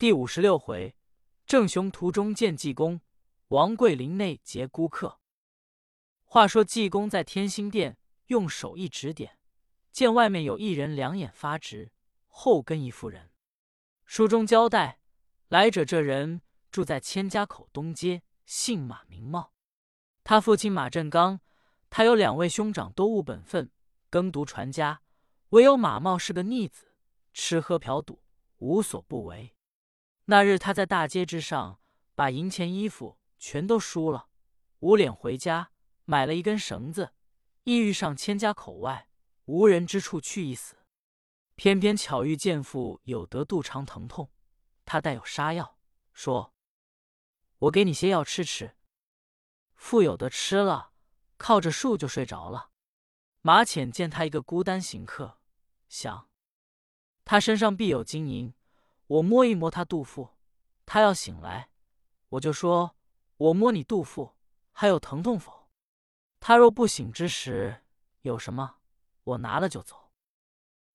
第56回，郑雄途中见济公，王桂林内结孤客。话说济公在天心殿用手一指点，见外面有一人两眼发直，后跟一妇人。书中交代，来者这人住在千家口东街，姓马名茂。他父亲马振刚，他有两位兄长都务本分，耕读传家，唯有马茂是个逆子，吃喝嫖赌，无所不为。那日他在大街之上把银钱衣服全都输了，无脸回家，买了一根绳子，意欲上千家口外无人之处去一死。偏偏巧遇贱妇有得肚肠疼痛，他带有杀药，说：“我给你些药吃吃。”妇有得吃了，靠着树就睡着了。马潜见他一个孤单行客，想他身上必有金银，我摸一摸他肚腹，他要醒来，我就说：“我摸你肚腹，还有疼痛否？”他若不醒之时有什么，我拿了就走。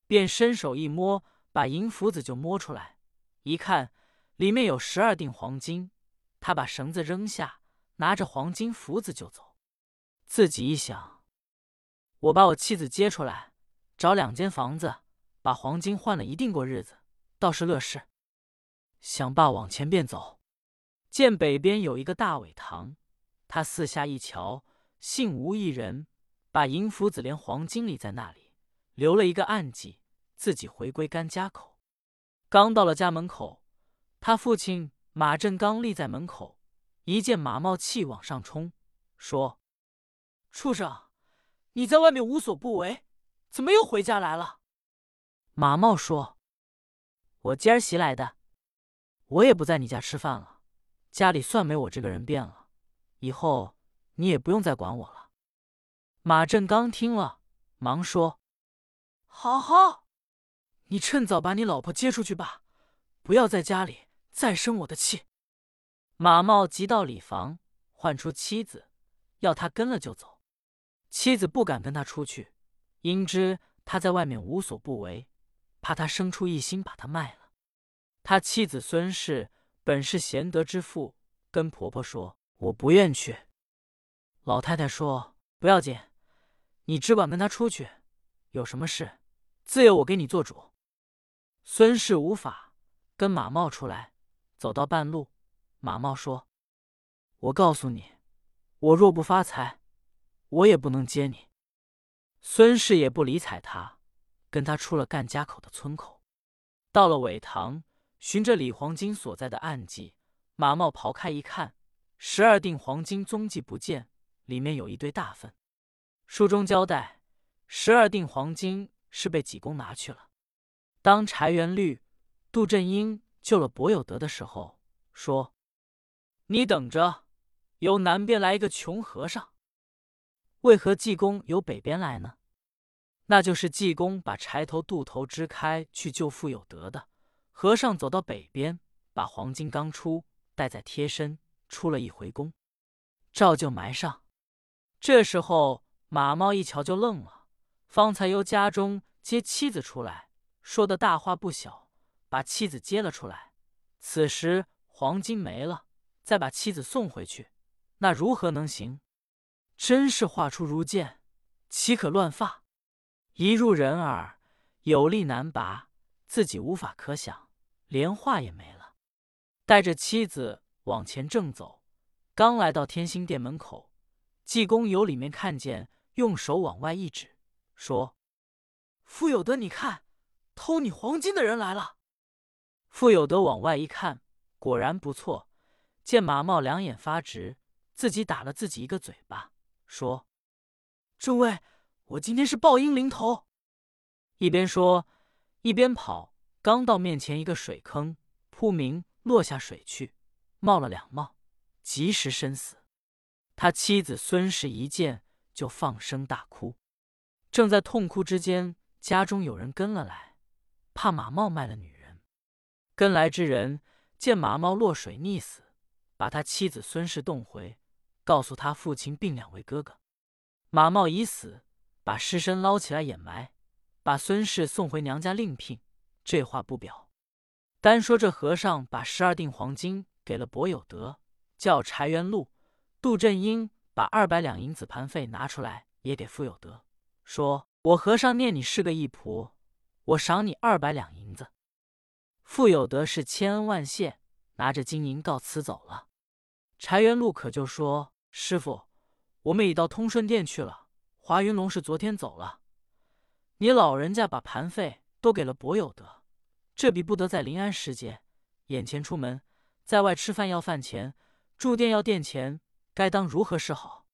便伸手一摸，把银斧子就摸出来，一看里面有12锭黄金。他把绳子扔下，拿着黄金斧子就走。自己一想，我把我妻子接出来，找2间房子，把黄金换了一定过日子，倒是乐事。想罢往前便走，见北边有一个大苇塘，他四下一瞧，幸无一人，把银斧子连黄金里在那里，留了一个暗记，自己回归甘家口。刚到了家门口，他父亲马振刚立在门口，一见马茂气往上冲，说：“畜生，你在外面无所不为，怎么又回家来了？”马茂说：“我今儿袭来的，我也不在你家吃饭了，家里算没我这个人变了，以后你也不用再管我了。”马振刚听了，忙说：“好好，你趁早把你老婆接出去吧，不要在家里再生我的气。”马茂急到里房，唤出妻子，要他跟了就走。妻子不敢跟他出去，因知他在外面无所不为，怕他生出一心把他卖了。他妻子孙氏本是贤德之妇，跟婆婆说：“我不愿去。”老太太说：“不要紧，你只管跟他出去，有什么事，自有我给你做主。”孙氏无法，跟马茂出来。走到半路，马茂说：“我告诉你，我若不发财，我也不能接你。”孙氏也不理睬他，跟他出了干家口的村口。到了苇塘，循着李黄金所在的暗记，马茂刨开一看，12锭黄金踪迹不见，里面有一堆大粪。书中交代，12锭黄金是被济公拿去了。当柴元律、杜振英救了伯有德的时候，说：“你等着，由南边来一个穷和尚。”为何济公由北边来呢？那就是济公把柴头渡头支开去救富有德的。和尚走到北边，把黄金刚出，带在贴身，出了一回宫，照旧埋上。这时候马茂一瞧就愣了，方才由家中接妻子出来，说的大话不小，把妻子接了出来，此时黄金没了，再把妻子送回去，那如何能行？真是话出如剑，岂可乱发？一入人耳，有力难拔，自己无法可想，连话也没了。带着妻子往前正走，刚来到天心殿门口，济公由里面看见，用手往外一指，说：“富有德，你看，偷你黄金的人来了。”富有德往外一看，果然不错，见马茂两眼发直，自己打了自己一个嘴巴，说：“众位，我今天是报应临头。”一边说一边跑，刚到面前一个水坑，扑鸣落下水去，冒了2冒，及时身死。他妻子孙氏一见就放声大哭，正在痛哭之间，家中有人跟了来，怕马茂卖了女人。跟来之人见马茂落水溺死，把他妻子孙氏冻回，告诉他父亲并2位哥哥。马茂已死，把尸身捞起来掩埋，把孙氏送回娘家另聘，这话不表。单说这和尚把12锭黄金给了柏有德，叫柴元禄、杜振英把200两银子盘费拿出来也给傅有德，说我和尚念你是个义仆，我赏你200两银子。傅有德是千恩万谢，拿着金银告辞走了。柴元禄可就说，师傅，我们已到通顺殿去了，华云龙是昨天走了，你老人家把盘费都给了柏有德，这比不得在临安时节眼前出门，在外吃饭要饭钱，住店要店钱，该当如何是好？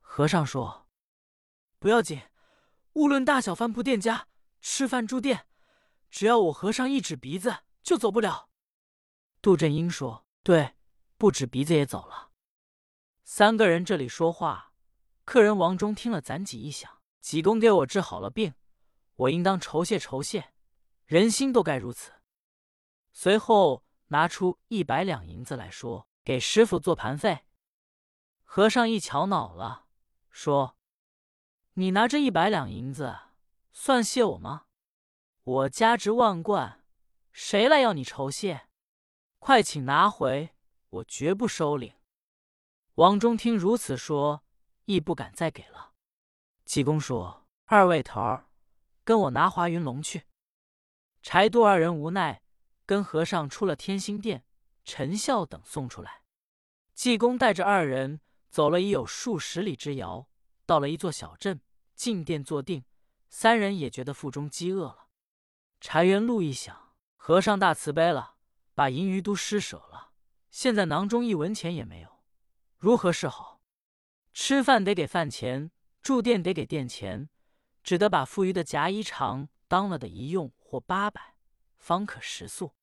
和尚说，不要紧，无论大小饭铺店家吃饭住店，只要我和尚一指鼻子就走不了。杜振英说，对，不指鼻子也走了。三个人这里说话，客人王忠听了攒己一想，济公给我治好了病，我应当酬谢酬谢，人心都该如此。随后拿出100两银子来说，给师傅做盘费。和尚一瞧恼了，说，你拿这100两银子算谢我吗？我家值万贯，谁来要你酬谢？快请拿回，我绝不收领。王忠听如此说，亦不敢再给了。济公说，二位头儿，跟我拿华云龙去。柴杜二人无奈，跟和尚出了天心殿，陈孝等送出来。济公带着二人走了已有数十里之遥，到了一座小镇，进殿坐定，三人也觉得腹中饥饿了。柴元禄一想，和尚大慈悲了，把银鱼都施舍了，现在囊中一文钱也没有，如何是好？吃饭得给饭钱，住店得给店钱，只得把富余的夹衣裳当了的一用或800，方可食宿。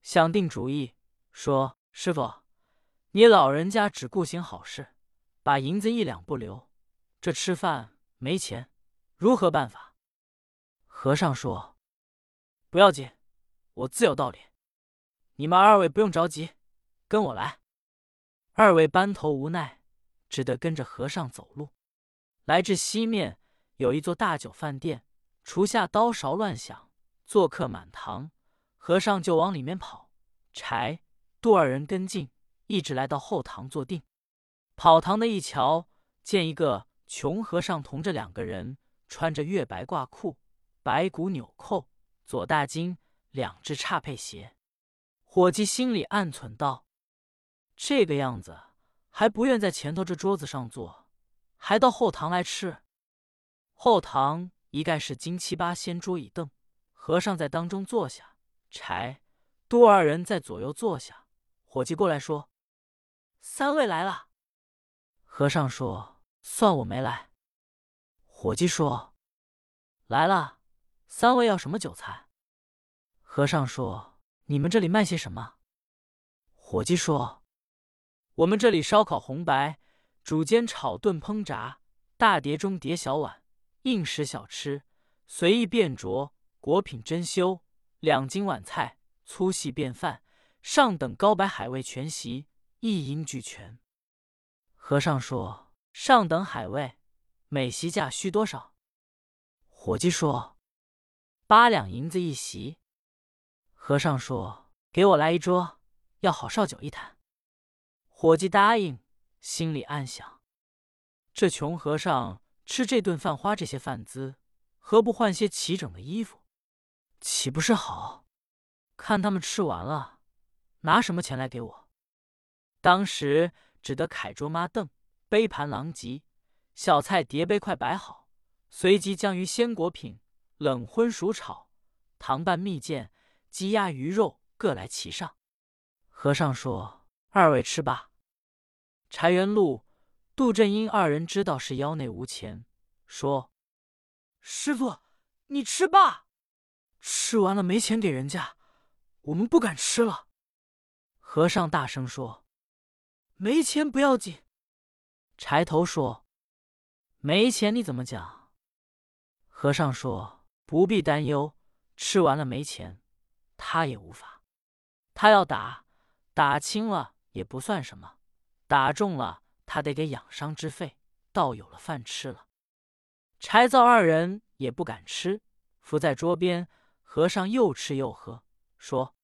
想定主意，说，师傅，你老人家只顾行好事，把银子1两不留，这吃饭没钱，如何办法？和尚说，不要紧，我自有道理，你们二位不用着急，跟我来。二位班头无奈，只得跟着和尚走路。来至西面，有一座大酒饭店，厨下刀勺乱响，做客满堂，和尚就往里面跑，柴、杜二人跟进，一直来到后堂坐定。跑堂的一瞧，见一个穷和尚同着2个人，穿着月白褂裤，白骨纽扣，左大巾，2只叉配鞋。伙计心里暗忖道，这个样子还不愿在前头这桌子上坐，还到后堂来吃。后堂一概是金漆8仙桌椅凳，和尚在当中坐下，柴、杜二人在左右坐下。伙计过来说，三位来了。和尚说，算我没来。伙计说，来了，三位要什么酒菜？和尚说，你们这里卖些什么？伙计说，我们这里烧烤红白，煮煎炒炖烹炸，大碟中碟小碗，应时小吃，随意便酌，果品珍馐，2斤碗菜，粗细便饭，上等高白海味全席，一应俱全。和尚说，上等海味每席价需多少？伙计说，8两银子一席。和尚说，给我来一桌，要好绍酒一坛。伙计答应，心里暗想，这穷和尚吃这顿饭花这些饭资，何不换些齐整的衣服，岂不是好？看他们吃完了，拿什么钱来给我？当时只得揩桌抹凳，杯盘狼藉，小菜碟杯快摆好，随即将鱼鲜果品、冷荤熟炒、糖拌蜜饯、鸡鸭鱼肉各来齐上。和尚说，二位吃吧。柴元禄、杜振英二人知道是腰内无钱，说，师傅，你吃吧，吃完了没钱给人家，我们不敢吃了。和尚大声说，没钱不要紧。柴头说，没钱你怎么讲？和尚说，不必担忧，吃完了没钱他也无法，他要打，打轻了也不算什么，打中了他得给养伤之费，倒有了饭吃了。柴灶二人也不敢吃，伏在桌边，和尚又吃又喝，说，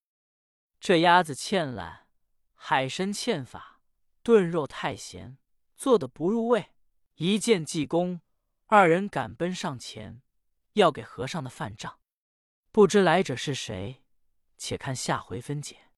这鸭子欠懒，海参欠法，炖肉太咸，做得不入味。一见济公，二人赶奔上前，要给和尚的饭账。不知来者是谁，且看下回分解。